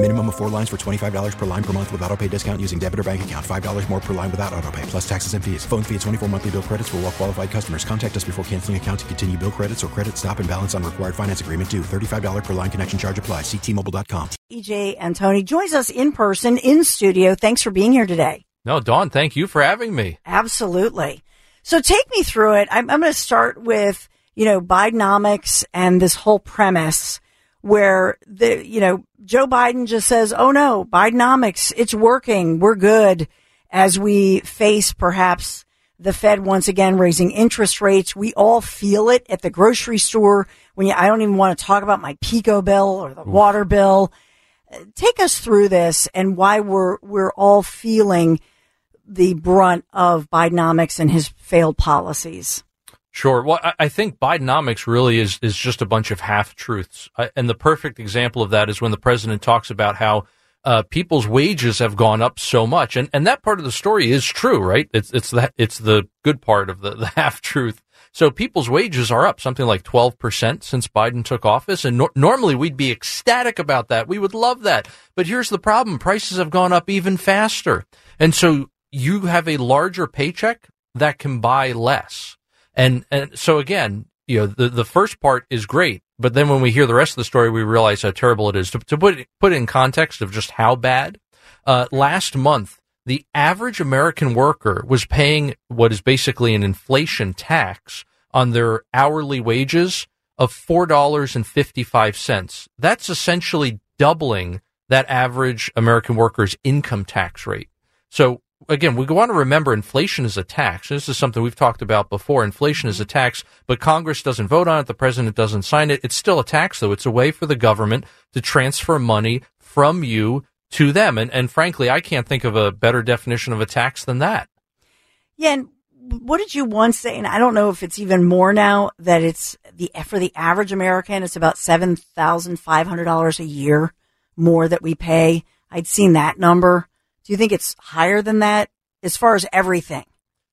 Minimum of 4 lines for $25 per line per month with autopay discount using debit or bank account. $5 more per line without autopay, plus taxes and fees. Phone fee at 24 monthly bill credits for well qualified customers. Contact us before canceling account to continue bill credits or credit stop and balance on required finance agreement due. $35 per line connection charge applies. See T-Mobile.com. E.J. Antoni joins us in person in studio. Thanks for being here today. No, Dawn, thank you for having me. Absolutely. So take me through it. I'm going to start with, Bidenomics and this whole premise where the, Joe Biden just says, oh no, Bidenomics, it's working. We're good as we face perhaps the Fed once again raising interest rates. We all feel it at the grocery store. I don't even want to talk about my PECO bill or the water bill. Take us through this and why we're all feeling the brunt of Bidenomics and his failed policies. Sure. Well, I think Bidenomics really is just a bunch of half-truths. And the perfect example of that is when the president talks about how people's wages have gone up so much. And that part of the story is true, right? It's the good part of the half-truth. So people's wages are up something like 12% since Biden took office. And normally we'd be ecstatic about that. We would love that. But here's the problem. Prices have gone up even faster. And so you have a larger paycheck that can buy less. And so again, the first part is great, but then when we hear the rest of the story, we realize how terrible it is. To put it in context of just how bad, last month, the average American worker was paying what is basically an inflation tax on their hourly wages of $4.55. That's essentially doubling that average American worker's income tax rate. So again, we want to remember inflation is a tax. This is something we've talked about before. Inflation is a tax, but Congress doesn't vote on it. The president doesn't sign it. It's still a tax, though. It's a way for the government to transfer money from you to them. And frankly, I can't think of a better definition of a tax than that. Yeah. And what did you once say? And I don't know if it's even more now that it's for the average American, it's about $7,500 a year more that we pay. I'd seen that number. Do you think it's higher than that as far as everything?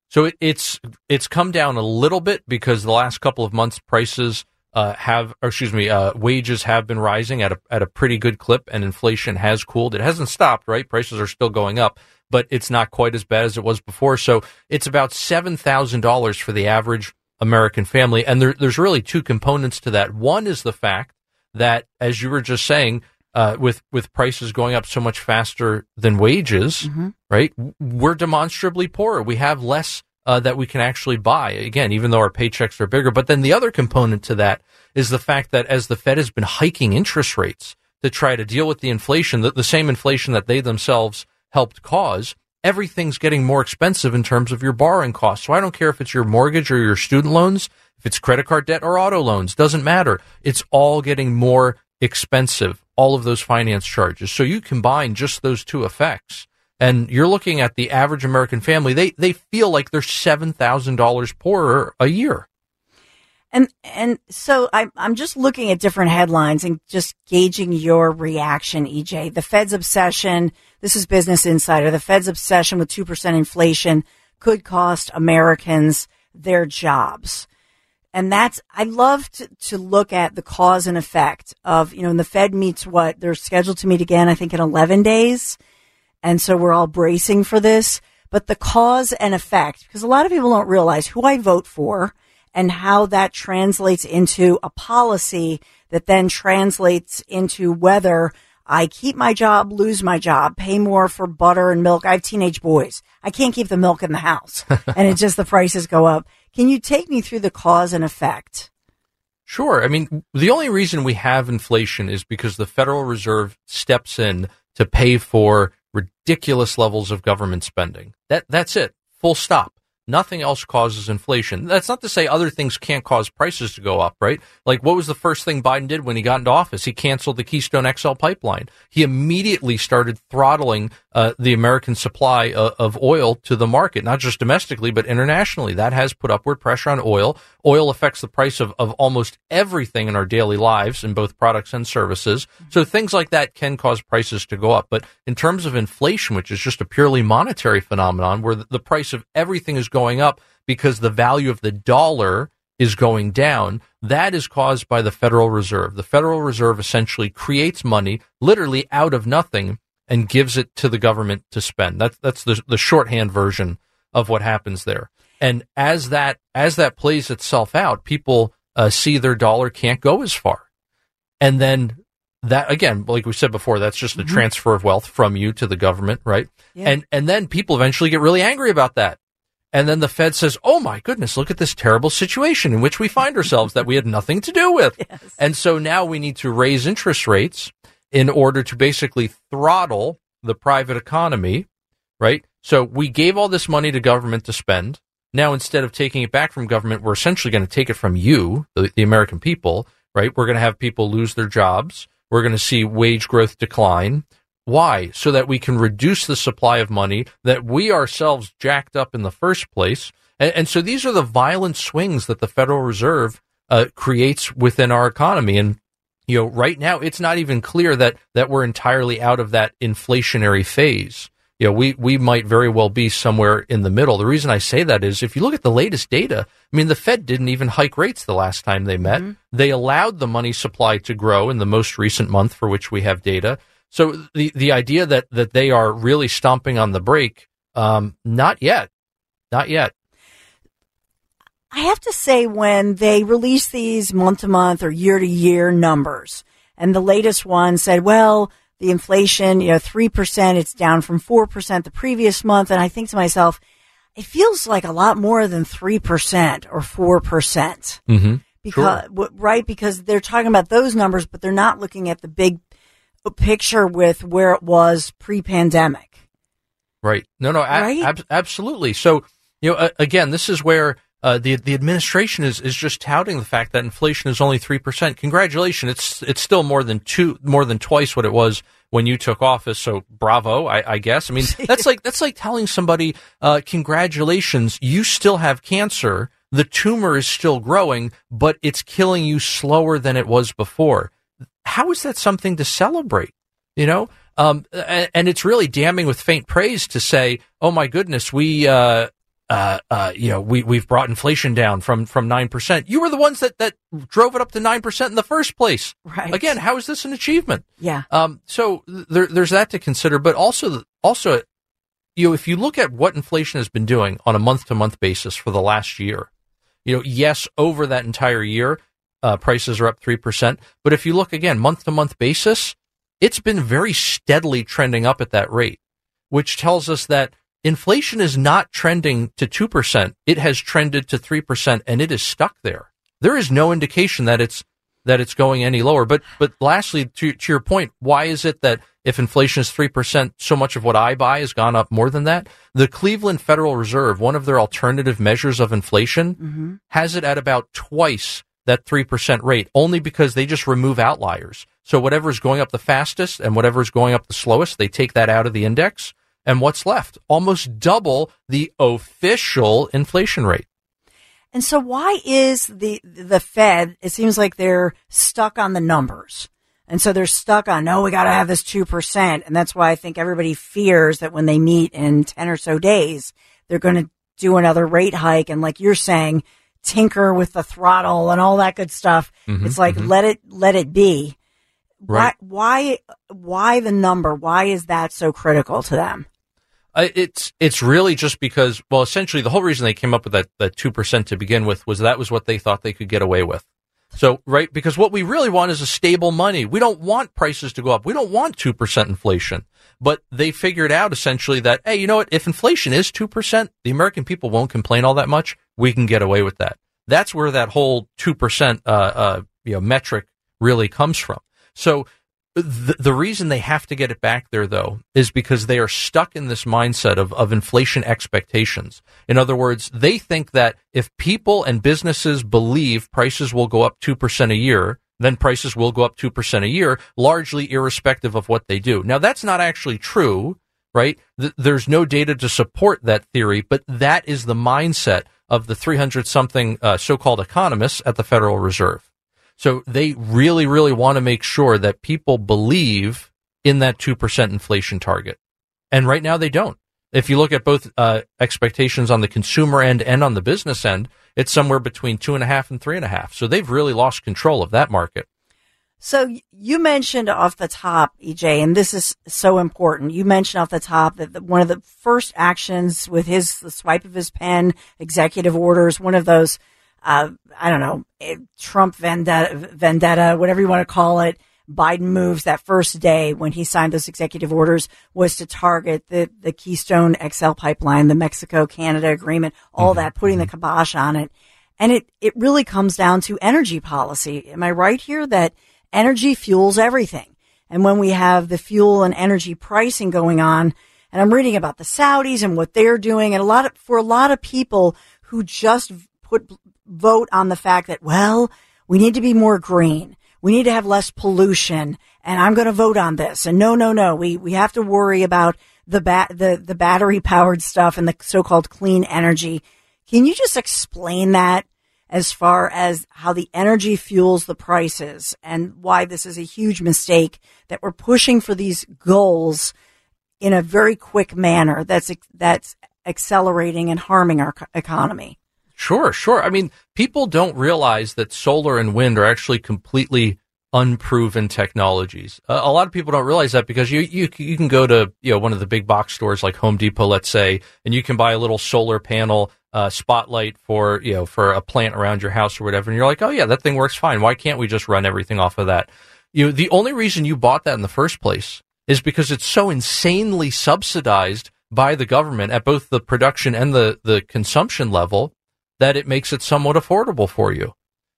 So it's come down a little bit because the last couple of months prices wages have been rising at a pretty good clip, and inflation has cooled. It hasn't stopped, right? Prices are still going up, but it's not quite as bad as it was before. So it's about $7,000 for the average American family, and there's really two components to that. One is the fact that, as you were just saying, with prices going up so much faster than wages, right? We're demonstrably poorer. We have less that we can actually buy, again, even though our paychecks are bigger. But then the other component to that is the fact that as the Fed has been hiking interest rates to try to deal with the inflation, the same inflation that they themselves helped cause, everything's getting more expensive in terms of your borrowing costs. So I don't care if it's your mortgage or your student loans, if it's credit card debt or auto loans, doesn't matter. It's all getting more expensive, all of those finance charges. So you combine just those two effects, and you're looking at the average American family. They feel like they're $7,000 poorer a year. And so I'm just looking at different headlines and just gauging your reaction, EJ. The Fed's obsession, this is Business Insider, the Fed's obsession with 2% inflation could cost Americans their jobs. And I love to look at the cause and effect of, and the Fed meets they're scheduled to meet again, I think in 11 days. And so we're all bracing for this, but the cause and effect, because a lot of people don't realize who I vote for and how that translates into a policy that then translates into whether I keep my job, lose my job, pay more for butter and milk. I have teenage boys. I can't keep the milk in the house and the prices go up. Can you take me through the cause and effect? Sure. I mean, the only reason we have inflation is because the Federal Reserve steps in to pay for ridiculous levels of government spending. That's it. Full stop. Nothing else causes inflation. That's not to say other things can't cause prices to go up, right? Like, what was the first thing Biden did when he got into office? He canceled the Keystone XL pipeline. He immediately started throttling the American supply of oil to the market, not just domestically, but internationally. That has put upward pressure on oil. Oil affects the price of almost everything in our daily lives, in both products and services. So things like that can cause prices to go up. But in terms of inflation, which is just a purely monetary phenomenon where the price of everything is going up because the value of the dollar is going down, that is caused by the Federal Reserve. The Federal Reserve essentially creates money literally out of nothing and gives it to the government to spend. That's the shorthand version of what happens there. And as that plays itself out, people see their dollar can't go as far. And then that, again, like we said before, that's just a transfer of wealth from you to the government, right? Yeah. And then people eventually get really angry about that. And then the Fed says, oh, my goodness, look at this terrible situation in which we find ourselves that we had nothing to do with. Yes. And so now we need to raise interest rates in order to basically throttle the private economy, right? So we gave all this money to government to spend. Now, instead of taking it back from government, we're essentially going to take it from you, the American people, right? We're going to have people lose their jobs. We're going to see wage growth decline. Why? So that we can reduce the supply of money that we ourselves jacked up in the first place. And so these are the violent swings that the Federal Reserve creates within our economy. And you know, right now, it's not even clear that we're entirely out of that inflationary phase. You know, we might very well be somewhere in the middle. The reason I say that is if you look at the latest data, I mean, the Fed didn't even hike rates the last time they met. Mm-hmm. They allowed the money supply to grow in the most recent month for which we have data. So the idea that they are really stomping on the brake, not yet. I have to say, when they release these month-to-month or year-to-year numbers, and the latest one said, well, the inflation, 3%, it's down from 4% the previous month. And I think to myself, it feels like a lot more than 3% or 4%. Mm-hmm. Because, sure. Right? Because they're talking about those numbers, but they're not looking at the big picture with where it was pre-pandemic. Right. No, right? Absolutely. So, again, this is where the administration is just touting the fact that inflation is only 3%. Congratulations. It's still more than twice what it was when you took office. So bravo, I guess. I mean, that's like telling somebody, congratulations, you still have cancer. The tumor is still growing, but it's killing you slower than it was before. How is that something to celebrate? And it's really damning with faint praise to say, oh my goodness, we've brought inflation down from 9%. You were the ones that drove it up to 9% in the first place. Right. Again, how is this an achievement? Yeah. So there's that to consider, but also, if you look at what inflation has been doing on a month-to-month basis for the last year, yes, over that entire year, prices are up 3%. But if you look again, month-to-month basis, it's been very steadily trending up at that rate, which tells us that inflation is not trending to 2%. It has trended to 3%, and it is stuck there. There is no indication that it's going any lower. But lastly, to your point, why is it that if inflation is 3%, so much of what I buy has gone up more than that? The Cleveland Federal Reserve, one of their alternative measures of inflation, has it at about twice that 3% rate, only because they just remove outliers. So whatever is going up the fastest and whatever is going up the slowest, they take that out of the index. And what's left? Almost double the official inflation rate. And so why is the Fed, it seems like they're stuck on the numbers. And so they're stuck on, we got to have this 2%. And that's why I think everybody fears that when they meet in 10 or so days, they're going to do another rate hike. And like you're saying, tinker with the throttle and all that good stuff. Mm-hmm, it's like, let it be. Right. Why the number? Why is that so critical to them? It's really just because, well, essentially the whole reason they came up with that 2% to begin with was that was what they thought they could get away with. So, right, because what we really want is a stable money. We don't want prices to go up. We don't want 2% inflation. But they figured out essentially that, hey, you know what? If inflation is 2%, the American people won't complain all that much. We can get away with that. That's where that whole 2% metric really comes from. So the reason they have to get it back there, though, is because they are stuck in this mindset of inflation expectations. In other words, they think that if people and businesses believe prices will go up 2% a year, then prices will go up 2% a year, largely irrespective of what they do. Now, that's not actually true, right? There's no data to support that theory, but that is the mindset of the 300-something so-called economists at the Federal Reserve. So they really, really want to make sure that people believe in that 2% inflation target. And right now they don't. If you look at both expectations on the consumer end and on the business end, it's somewhere between 2.5 and 3.5. So they've really lost control of that market. So you mentioned off the top, EJ, and this is so important. You mentioned off the top that one of the first actions with the swipe of his pen, executive orders, one of those, Trump vendetta, whatever you want to call it, Biden moves that first day when he signed those executive orders was to target the Keystone XL pipeline, the Mexico-Canada agreement, all that, putting the kibosh on it. And it really comes down to energy policy. Am I right here that energy fuels everything? And when we have the fuel and energy pricing going on, and I'm reading about the Saudis and what they're doing, and for a lot of people who just vote on the fact that, well, we need to be more green, we need to have less pollution, and I'm going to vote on this. And no, we have to worry about the battery powered stuff and the so-called clean energy. Can you just explain that as far as how the energy fuels the prices and why this is a huge mistake that we're pushing for these goals in a very quick manner that's accelerating and harming our economy? Sure. I mean, people don't realize that solar and wind are actually completely unproven technologies. A lot of people don't realize that because you can go to, one of the big box stores like Home Depot, let's say, and you can buy a little solar panel spotlight for, for a plant around your house or whatever. And you're like, oh yeah, that thing works fine. Why can't we just run everything off of that? The only reason you bought that in the first place is because it's so insanely subsidized by the government at both the production and the consumption level that it makes it somewhat affordable for you.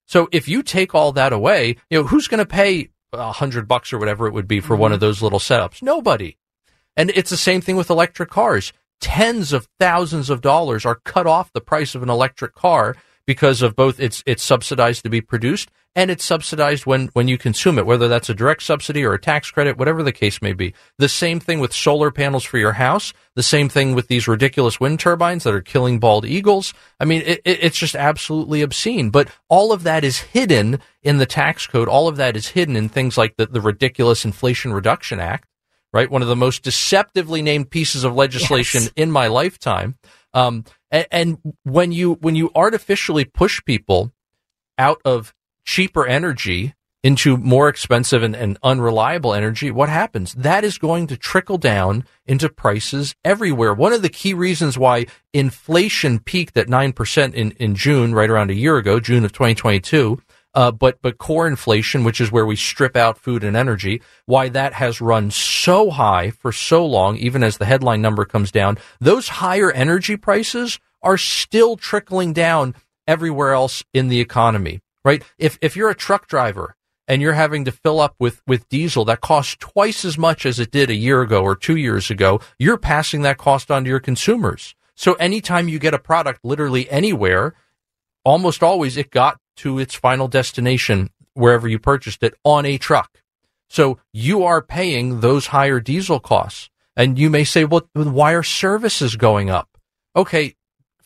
So if you take all that away, who's going to pay $100 or whatever it would be for one of those little setups? Nobody. And it's the same thing with electric cars. Tens of thousands of dollars are cut off the price of an electric car because of both it's subsidized to be produced and it's subsidized when you consume it, whether that's a direct subsidy or a tax credit, whatever the case may be. The same thing with solar panels for your house, the same thing with these ridiculous wind turbines that are killing bald eagles. I mean, it's just absolutely obscene. But all of that is hidden in the tax code. All of that is hidden in things like the ridiculous Inflation Reduction Act, right? One of the most deceptively named pieces of legislation in my lifetime. And when you artificially push people out of cheaper energy into more expensive and unreliable energy, what happens? That is going to trickle down into prices everywhere. One of the key reasons why inflation peaked at 9% in June, right around a year ago, June of 2022, but core inflation, which is where we strip out food and energy, why that has run so high for so long, even as the headline number comes down, those higher energy prices are still trickling down everywhere else in the economy, right? If you're a truck driver and you're having to fill up with diesel that costs twice as much as it did a year ago or 2 years ago, you're passing that cost on to your consumers. So anytime you get a product literally anywhere, almost always it got to its final destination, wherever you purchased it, on a truck. So you are paying those higher diesel costs. And you may say, well, why are services going up? Okay,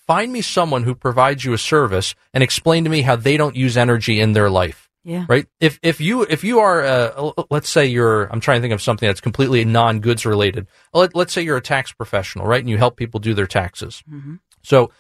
find me someone who provides you a service and explain to me how they don't use energy in their life. Yeah. Right? If you are, let's say I'm trying to think of something that's completely non-goods related. Let's say you're a tax professional, right? And you help people do their taxes. Mm-hmm. So,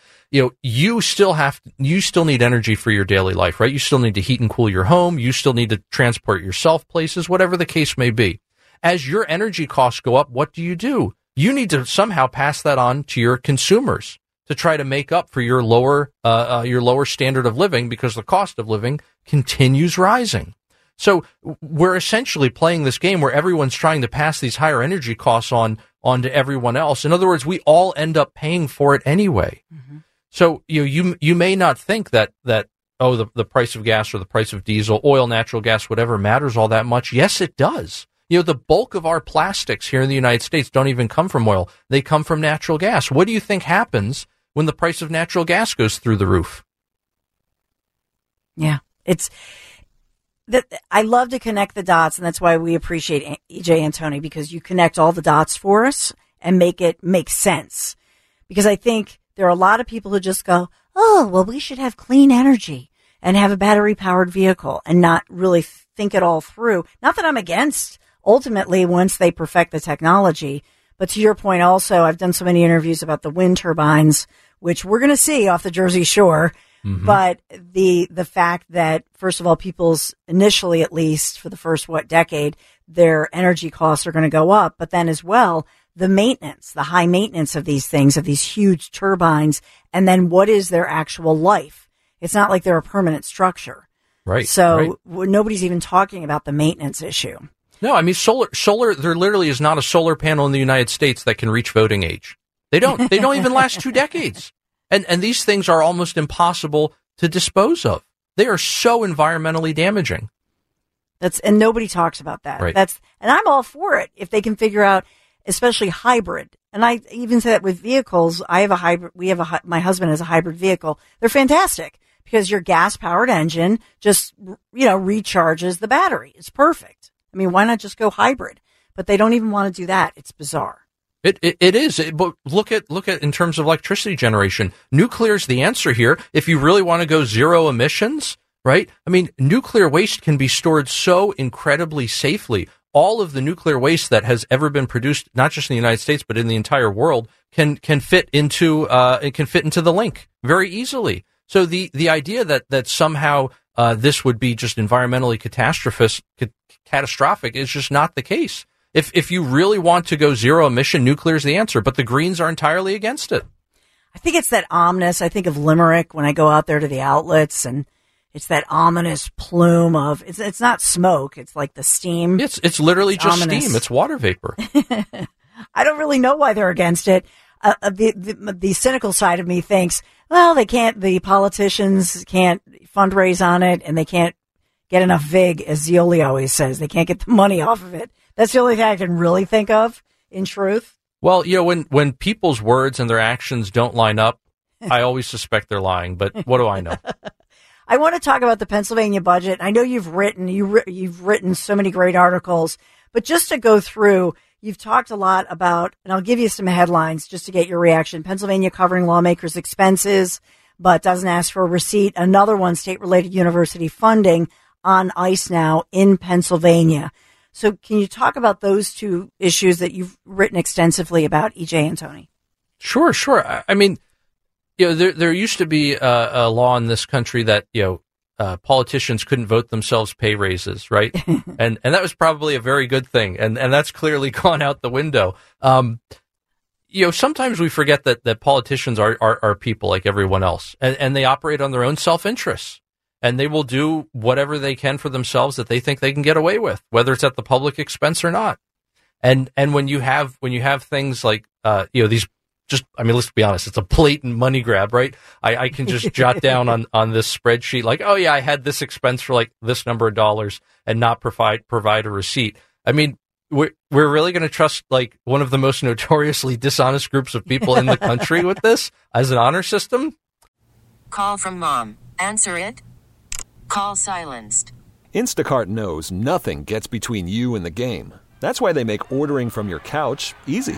you still need energy for your daily life, right? You still need to heat and cool your home. You still need to transport yourself places, whatever the case may be. As your energy costs go up, what do? You need to somehow pass that on to your consumers to try to make up for your lower standard of living, because the cost of living continues rising. So we're essentially playing this game where everyone's trying to pass these higher energy costs on to everyone else. In other words, we all end up paying for it anyway. Mm-hmm. So you may not think that oh, the price of gas or the price of diesel, oil, natural gas, whatever matters all that much. Yes, it does. You know, the bulk of our plastics here in the United States don't even come from oil. They come from natural gas. What do you think happens when the price of natural gas goes through the roof? Yeah, it's that I love to connect the dots, and that's why we appreciate E.J. Antoni, because you connect all the dots for us and make it make sense. Because I think there are a lot of people who just go, oh, well, we should have clean energy and have a battery-powered vehicle, and not really think it all through. Not that I'm against, ultimately, once they perfect the technology. But to your point also, I've done so many interviews about the wind turbines, which we're going to see off the Jersey Shore. Mm-hmm. But the fact that, first of all, people's initially, at least for the first, decade, their energy costs are going to go up. But then as well, the maintenance, the high maintenance of these things, of these huge turbines, and then what is their actual life? It's not like they're a permanent structure. Right. So right. Nobody's even talking about the maintenance issue. No, I mean, solar, there literally is not a solar panel in the United States that can reach voting age. They don't even last 2 decades. And these things are almost impossible to dispose of. They are so environmentally damaging. And nobody talks about that. Right. And I'm all for it if they can figure out, especially hybrid. And I even say that with vehicles. I have a hybrid. My husband has a hybrid vehicle. They're fantastic because your gas powered engine just, recharges the battery. It's perfect. I mean, why not just go hybrid? But they don't even want to do that. It's bizarre. It is. But look at in terms of electricity generation, nuclear is the answer here. If you really want to go zero emissions, right? I mean, nuclear waste can be stored so incredibly safely. All of the nuclear waste that has ever been produced, not just in the United States but in the entire world, can fit into the link very easily. So the idea that somehow this would be just environmentally catastrophic is just not the case. If you really want to go zero emission, nuclear is the answer, but the Greens are entirely against it. I think it's that ominous. I think of Limerick when I go out there to the outlets, and it's that ominous plume of it's not smoke. It's like the steam. It's literally just ominous steam. It's water vapor. I don't really know why they're against it. The cynical side of me thinks, well, the politicians can't fundraise on it, and they can't get enough VIG, as Zioli always says. They can't get the money off of it. That's the only thing I can really think of, in truth. Well, when people's words and their actions don't line up, I always suspect they're lying, but what do I know? I want to talk about the Pennsylvania budget. I know you've written so many great articles, but just to go through, you've talked a lot about, and I'll give you some headlines just to get your reaction, Pennsylvania covering lawmakers' expenses, but doesn't ask for a receipt. Another one, state-related university funding on ice now in Pennsylvania. So can you talk about those two issues that you've written extensively about, E.J. Antoni? Sure. I mean, there used to be a law in this country that, politicians couldn't vote themselves pay raises, right? and that was probably a very good thing. And that's clearly gone out the window. Sometimes we forget that politicians are people like everyone else, and they operate on their own self-interests. And they will do whatever they can for themselves that they think they can get away with, whether it's at the public expense or not. And when you have things like, these, just, I mean, let's be honest, it's a blatant money grab, right? I can just jot down on this spreadsheet, like, oh yeah, I had this expense for like this number of dollars, and not provide a receipt. I mean, we're really going to trust like one of the most notoriously dishonest groups of people in the country with this as an honor system? Call from mom. Answer it. Call silenced. Instacart knows nothing gets between you and the game. That's why they make ordering from your couch easy.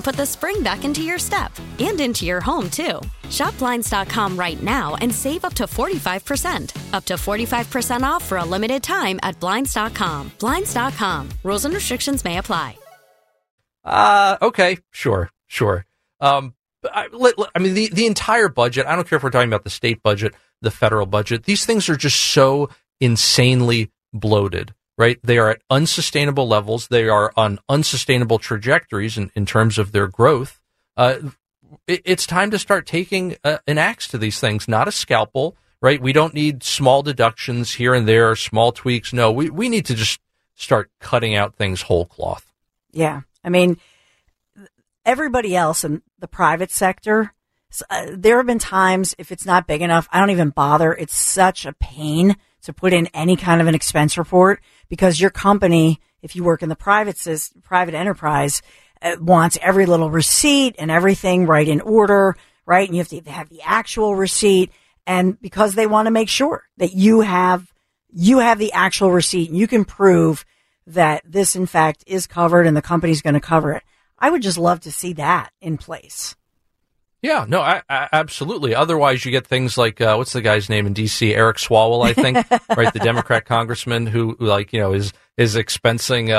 put the spring back into your step. And into your home, too. Shop Blinds.com right now and save up to 45%. Up to 45% off for a limited time at Blinds.com. Blinds.com. Rules and restrictions may apply. Okay, sure. Sure. I mean, the entire budget, I don't care if we're talking about the state budget, the federal budget, these things are just so insanely bloated, right? They are at unsustainable levels. They are on unsustainable trajectories in terms of their growth. It's time to start taking an axe to these things, not a scalpel, right? We don't need small deductions here and there, small tweaks. No, we need to just start cutting out things whole cloth. Yeah. I mean, everybody else in the private sector, there have been times if it's not big enough, I don't even bother. It's such a pain to put in any kind of an expense report because your company, if you work in the private enterprise, wants every little receipt and everything right in order, right? And you have to have the actual receipt, and because they want to make sure that you have the actual receipt and you can prove that this, in fact, is covered and the company's going to cover it. I would just love to see that in place. Yeah, no, I absolutely. Otherwise, you get things like, what's the guy's name in D.C.? Eric Swalwell, I think, right? The Democrat congressman who like, you know, is expensing,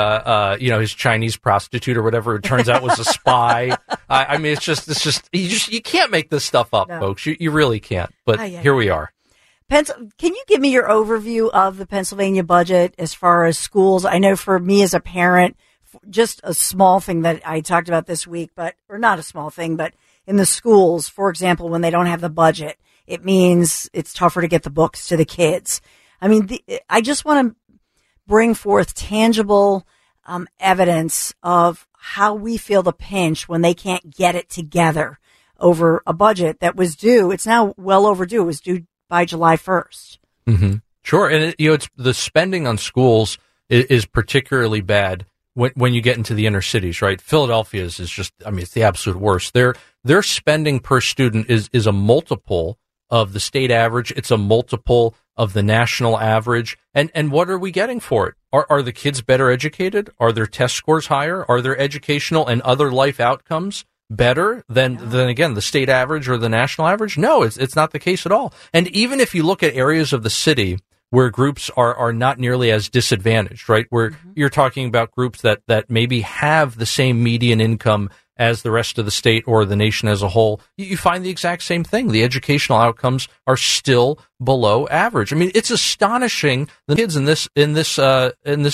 you know, his Chinese prostitute or whatever it turns out was a spy. I mean, it's just, you can't make this stuff up, folks. You really can't. But here we are. Can you give me your overview of the Pennsylvania budget as far as schools? I know for me as a parent, just a small thing that I talked about this week, but in the schools, for example, when they don't have the budget, it means it's tougher to get the books to the kids. I mean, I just want to bring forth tangible evidence of how we feel the pinch when they can't get it together over a budget that was due. It's now well overdue. It was due by July 1st. Mm-hmm. Sure. And it's the spending on schools is particularly bad when you get into the inner cities, right? Philadelphia's is just, I mean, it's the absolute worst. Their spending per student is a multiple of the state average. It's a multiple of the national average. And what are we getting for it? Are the kids better educated? Are their test scores higher? Are their educational and other life outcomes better than again, the state average or the national average? No, it's not the case at all. And even if you look at areas of the city where groups are not nearly as disadvantaged, right? Where you're talking about groups that maybe have the same median income as the rest of the state or the nation as a whole, you find the exact same thing. The educational outcomes are still below average. I mean, it's astonishing the kids in this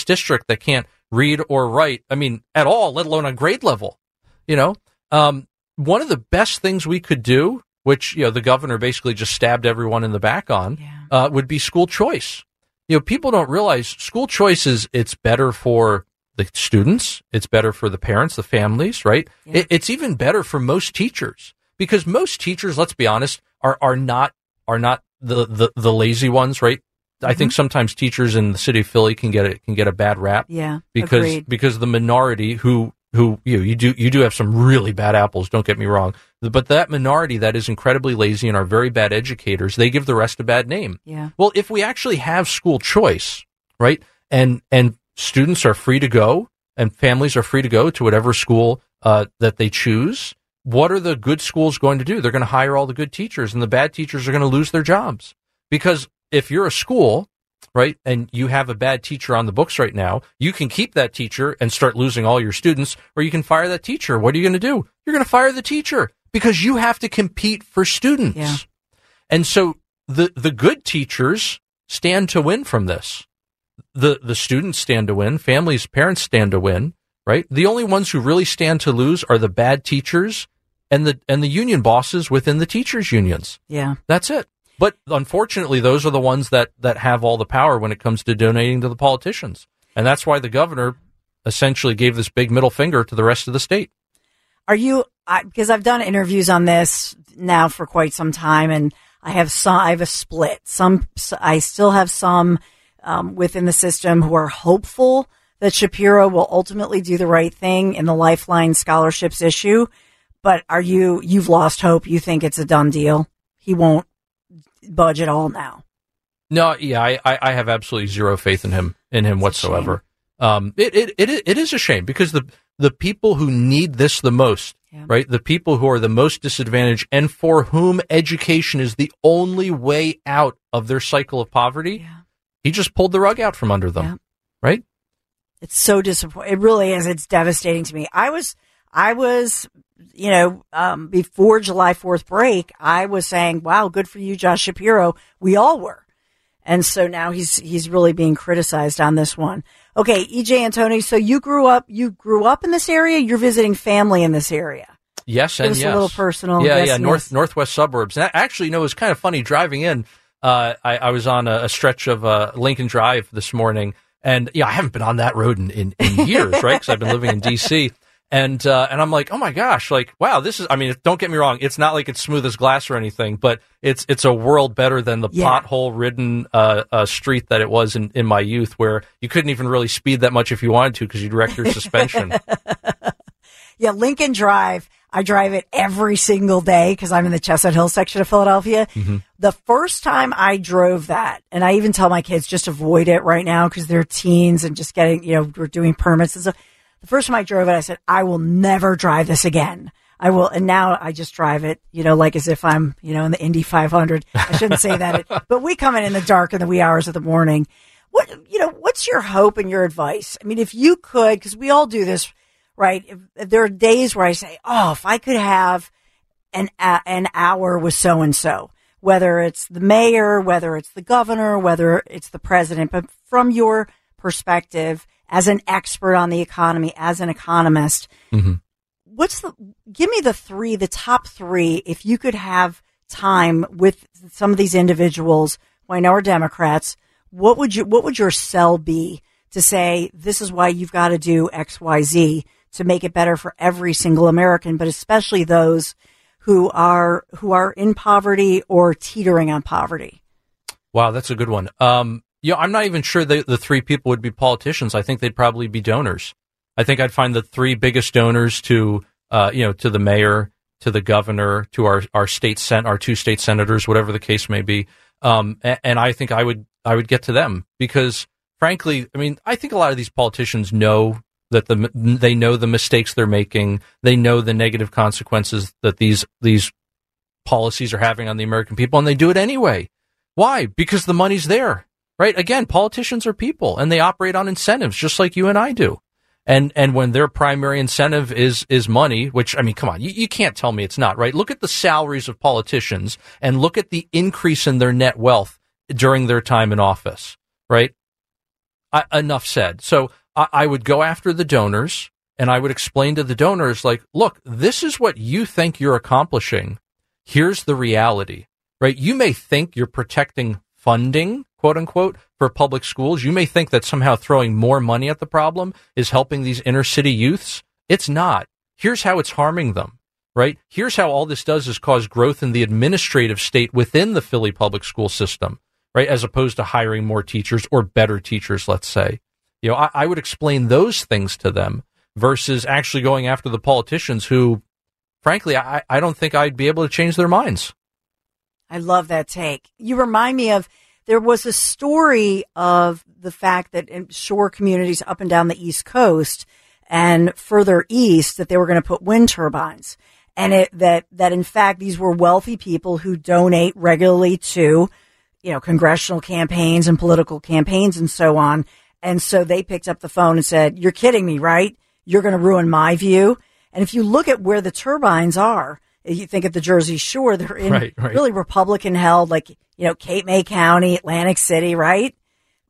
district that can't read or write, I mean, at all, let alone on grade level. You know, one of the best things we could do, which, you know, the governor basically just stabbed everyone in the back on, would be school choice. You know, people don't realize school choice it's better for the students. It's better for the parents, the families, right? Yeah. It's even better for most teachers because most teachers, let's be honest, are not the lazy ones, right? I think sometimes teachers in the city of Philly can get a bad rap. Yeah. Because the minority who you do have some really bad apples, don't get me wrong, but that minority that is incredibly lazy and are very bad educators, they give the rest a bad name. Yeah. Well, if we actually have school choice, right, and students are free to go and families are free to go to whatever school that they choose, what are the good schools going to do? They're going to hire all the good teachers, and the bad teachers are going to lose their jobs. Because if you're a school, right, and you have a bad teacher on the books right now, you can keep that teacher and start losing all your students, or you can fire that teacher. What are you going to do? You're going to fire the teacher because you have to compete for students. Yeah. And so the good teachers stand to win from this. The students stand to win, families, parents stand to win, right? The only ones who really stand to lose are the bad teachers and the union bosses within the teachers' unions. Yeah. That's it. But unfortunately, those are the ones that have all the power when it comes to donating to the politicians. And that's why the governor essentially gave this big middle finger to the rest of the state. Because I've done interviews on this now for quite some time, and I have a split. I still have some within the system who are hopeful that Shapiro will ultimately do the right thing in the Lifeline scholarships issue. But you've lost hope. You think it's a done deal. He won't budge at all now. No, yeah, I have absolutely zero faith in him whatsoever. It is a shame because the people who need this the most, yeah, right? The people who are the most disadvantaged and for whom education is the only way out of their cycle of poverty, yeah, he just pulled the rug out from under them, yeah, right? It's so disappointing. It really is. It's devastating to me. I was, you know, before July 4th break, I was saying, wow, good for you, Josh Shapiro. We all were. And so now he's really being criticized on this one. Okay, E.J. Antoni, so you grew up in this area. You're visiting family in this area. Yes, and yes. Just a little personal. Yeah, yes, yeah, northwest suburbs. And actually, you know, it was kind of funny driving in. I was on a stretch of Lincoln Drive this morning. And, yeah, I haven't been on that road in years, right, because I've been living in D.C., and I'm like, oh my gosh, like, wow, this is, I mean, don't get me wrong, it's not like it's smooth as glass or anything, but it's a world better than the yeah, pothole-ridden street that it was in my youth, where you couldn't even really speed that much if you wanted to because you'd wreck your suspension. Yeah, Lincoln Drive, I drive it every single day because I'm in the Chestnut Hill section of Philadelphia. Mm-hmm. The first time I drove that, and I even tell my kids, just avoid it right now because they're teens and just getting, you know, we're doing permits and stuff. The first time I drove it, I said, I will never drive this again. I will. And now I just drive it, you know, like as if I'm, you know, in the Indy 500. I shouldn't say that, but we come in the dark in the wee hours of the morning. What, you know, what's your hope and your advice? I mean, if you could, because we all do this, right? If there are days where I say, oh, if I could have an hour with so-and-so, whether it's the mayor, whether it's the governor, whether it's the president, but from your perspective, as an expert on the economy, as an economist, mm-hmm, give me the top three, if you could have time with some of these individuals who I know are Democrats, what would your sell be to say, this is why you've got to do X, Y, Z to make it better for every single American, but especially those who are in poverty or teetering on poverty? Wow, that's a good one. Yeah, I'm not even sure the three people would be politicians. I think they'd probably be donors. I think I'd find the three biggest donors to, you know, to the mayor, to the governor, to our two state senators, whatever the case may be. And I think I would get to them because, frankly, I mean, I think a lot of these politicians know that they know the mistakes they're making. They know the negative consequences that these policies are having on the American people, and they do it anyway. Why? Because the money's there. Right. Again, politicians are people and they operate on incentives just like you and I do. And when their primary incentive is money, which, I mean, come on, you can't tell me it's not, right? Look at the salaries of politicians and look at the increase in their net wealth during their time in office. Right. Enough said. So I would go after the donors and I would explain to the donors, like, look, this is what you think you're accomplishing. Here's the reality. Right. You may think you're protecting funding, quote unquote, for public schools. You may think that somehow throwing more money at the problem is helping these inner city youths. It's not. Here's how it's harming them, right? Here's how all this does is cause growth in the administrative state within the Philly public school system, right? As opposed to hiring more teachers or better teachers, let's say. You know, I would explain those things to them versus actually going after the politicians who, frankly, I don't think I'd be able to change their minds. I love that take. You remind me of, there was a story of the fact that in shore communities up and down the East Coast and further east that they were going to put wind turbines. And that in fact, these were wealthy people who donate regularly to, you know, congressional campaigns and political campaigns and so on. And so they picked up the phone and said, you're kidding me, right? You're going to ruin my view. And if you look at where the turbines are, you think of the Jersey Shore, they're in right. Really Republican held, like, you know, Cape May County, Atlantic City, right?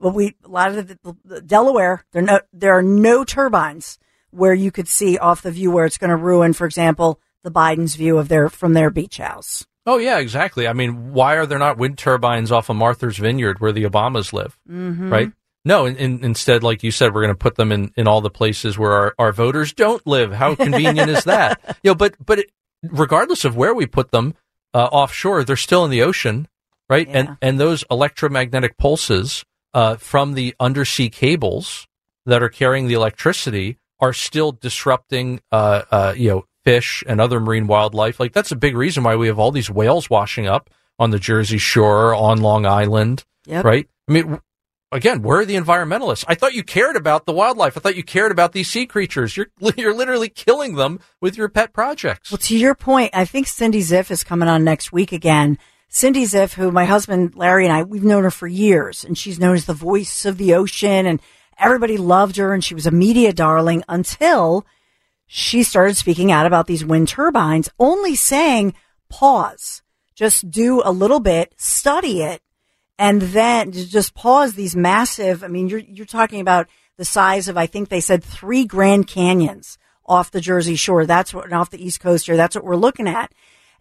But a lot of the Delaware, there are no turbines where you could see off the view where it's going to ruin, for example, the Biden's view of their beach house. Oh, yeah, exactly. I mean, why are there not wind turbines off of Martha's Vineyard where the Obamas live, mm-hmm. right? No, instead, like you said, we're going to put them in all the places where our voters don't live. How convenient is that? You know, but regardless of where we put them offshore, they're still in the ocean, right? Yeah. And those electromagnetic pulses from the undersea cables that are carrying the electricity are still disrupting, fish and other marine wildlife. Like, that's a big reason why we have all these whales washing up on the Jersey Shore, on Long Island, yep. right? I mean, again, where are the environmentalists? I thought you cared about the wildlife. I thought you cared about these sea creatures. You're literally killing them with your pet projects. Well, to your point, I think Cindy Zipf is coming on next week again. Cindy Zipf, who my husband, Larry, and I, we've known her for years, and she's known as the voice of the ocean, and everybody loved her, and she was a media darling until she started speaking out about these wind turbines, only saying, pause, just do a little bit, study it, and then just pause these massive, I mean, you're talking about the size of, I think they said, 3 Grand Canyons off the Jersey Shore. That's what, and off the East Coast here, that's what we're looking at.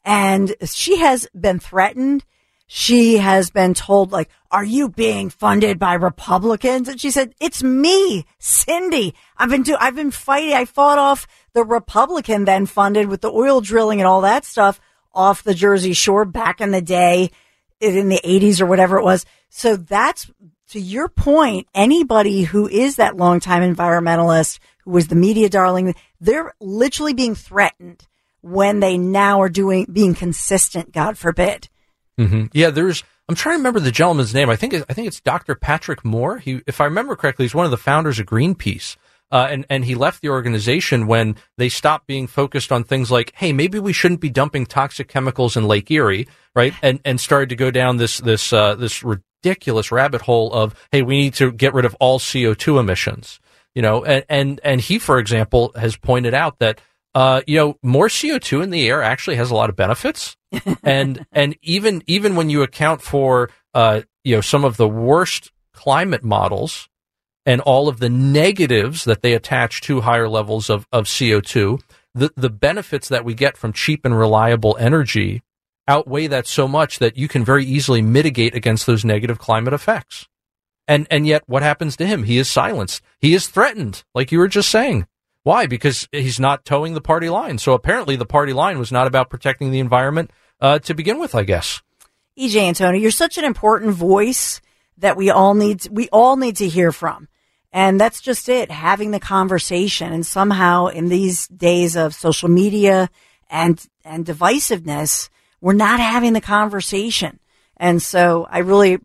And she has been threatened. She has been told, like, are you being funded by Republicans? And she said, it's me, Cindy. I've been fighting. I fought off the Republican then funded with the oil drilling and all that stuff off the Jersey Shore back in the day in the 80s or whatever it was. So that's, to your point, anybody who is that longtime environmentalist who was the media darling, they're literally being threatened when they now are being consistent, God forbid. Mm-hmm. Yeah, I'm trying to remember the gentleman's name. I think it's Dr. Patrick Moore. He, if I remember correctly, he's one of the founders of Greenpeace. And he left the organization when they stopped being focused on things like, hey, maybe we shouldn't be dumping toxic chemicals in Lake Erie, right? And started to go down this ridiculous rabbit hole of, hey, we need to get rid of all CO2 emissions, you know? And he, for example, has pointed out that, more CO2 in the air actually has a lot of benefits. And even when you account for, some of the worst climate models and all of the negatives that they attach to higher levels of CO2, the benefits that we get from cheap and reliable energy outweigh that so much that you can very easily mitigate against those negative climate effects. And yet what happens to him? He is silenced. He is threatened, like you were just saying. Why? Because he's not towing the party line. So apparently the party line was not about protecting the environment to begin with, I guess. E.J. Antoni, you're such an important voice that we all need to hear from. And that's just it, having the conversation. And somehow in these days of social media and divisiveness, we're not having the conversation. And so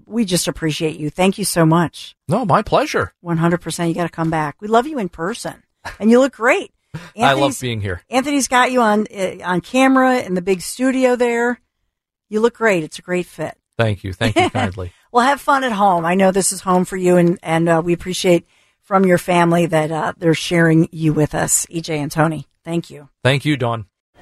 we just appreciate you. Thank you so much. No, my pleasure. 100%. You got to come back. We love you in person. And you look great. I love being here. Anthony's got you on camera in the big studio there. You look great. It's a great fit. Thank you. Thank you kindly. Well, have fun at home. I know this is home for you, and we appreciate from your family that they're sharing you with us. E.J. Antoni, thank you. Thank you, Dawn.